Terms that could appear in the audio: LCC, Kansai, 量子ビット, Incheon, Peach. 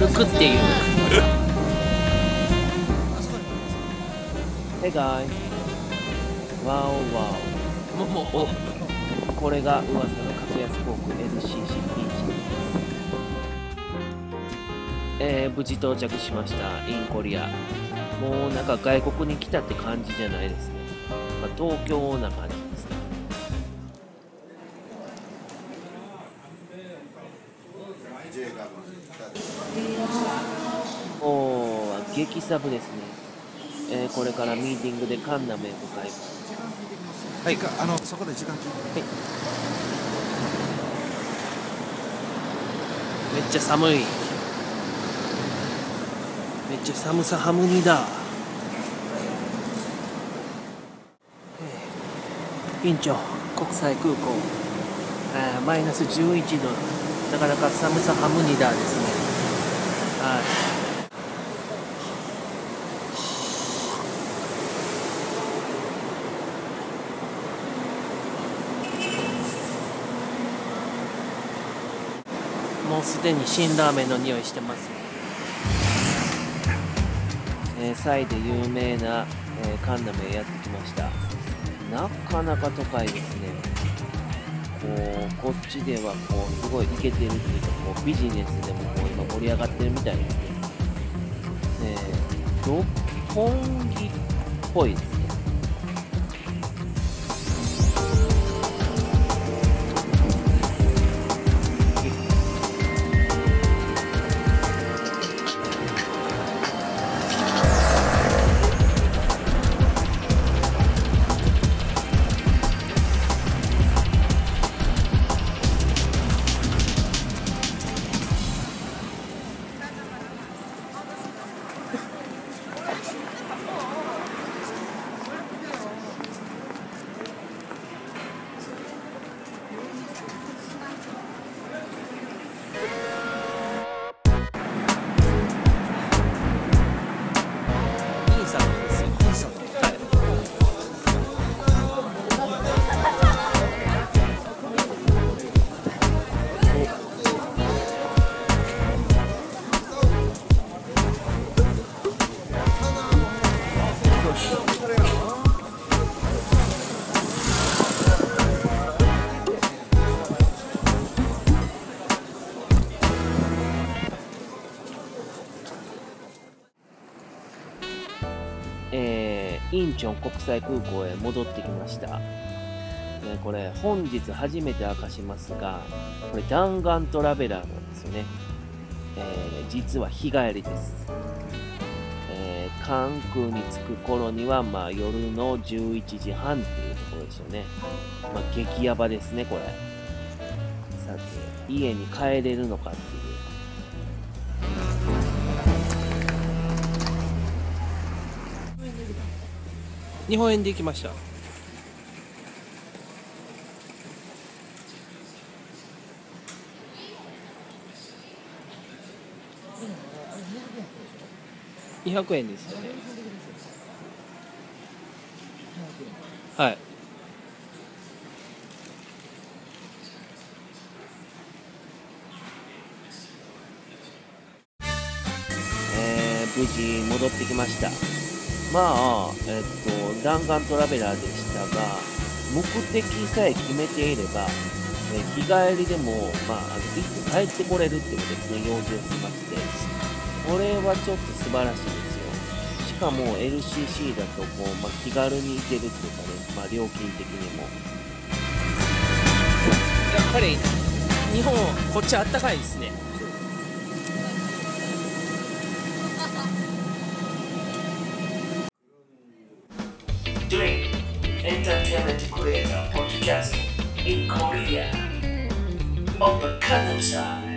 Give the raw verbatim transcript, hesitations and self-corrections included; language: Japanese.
歩くっていうHey guys、 ワオワオ、もうもうこれが噂の格安航空 エルシーシー ピーチです、えー、無事到着しました。インコリア、もうなんか外国に来たって感じじゃないですね、まあ、東京な感じですね。おー、激サブですね、えー、これからミーティングでカンナムへ向かいます。はい、あのそこで時間切って、はい、めっちゃ寒い、めっちゃ寒さハムニだ。院長、国際空港、あマイナスじゅういちど、なかなか寒さハムニだですね。はい、もうすでに辛ラーメンの匂いしてます、ね。えー、サイで有名な、えー、カンナムへやってきました。なかなか都会ですね。こうこっちではこうすごいイケてるというか、こうビジネスでもこう今盛り上がってるみたいですね。えー、六本木っぽいですね。インチョン国際空港へ戻ってきました。ね、これ本日初めて明かしますが、これ弾丸トラベラーなんですよね。えー、実は日帰りです。えー、関空に着く頃にはまあ夜のじゅういちじはんっていうところでしょうね。まあ激ヤバですねこれ。さて家に帰れるのかっていう。日本円で行きました。にひゃくえんですよね。はい。えー、無事戻ってきました。まあ、えっと、弾丸トラベラーでしたが、目的さえ決めていれば、え日帰りでも、まあ、いつ帰ってこれるってことですね、用事を済ませて。これはちょっと素晴らしいですよ。しかも エルシーシー だと、こう、まあ、気軽に行けるっていうかね、まあ、料金的にも。やっぱり、日本、こっちあったかいですね。Dream Entertainment Creator Podcast in Korea. Open Kanamsai.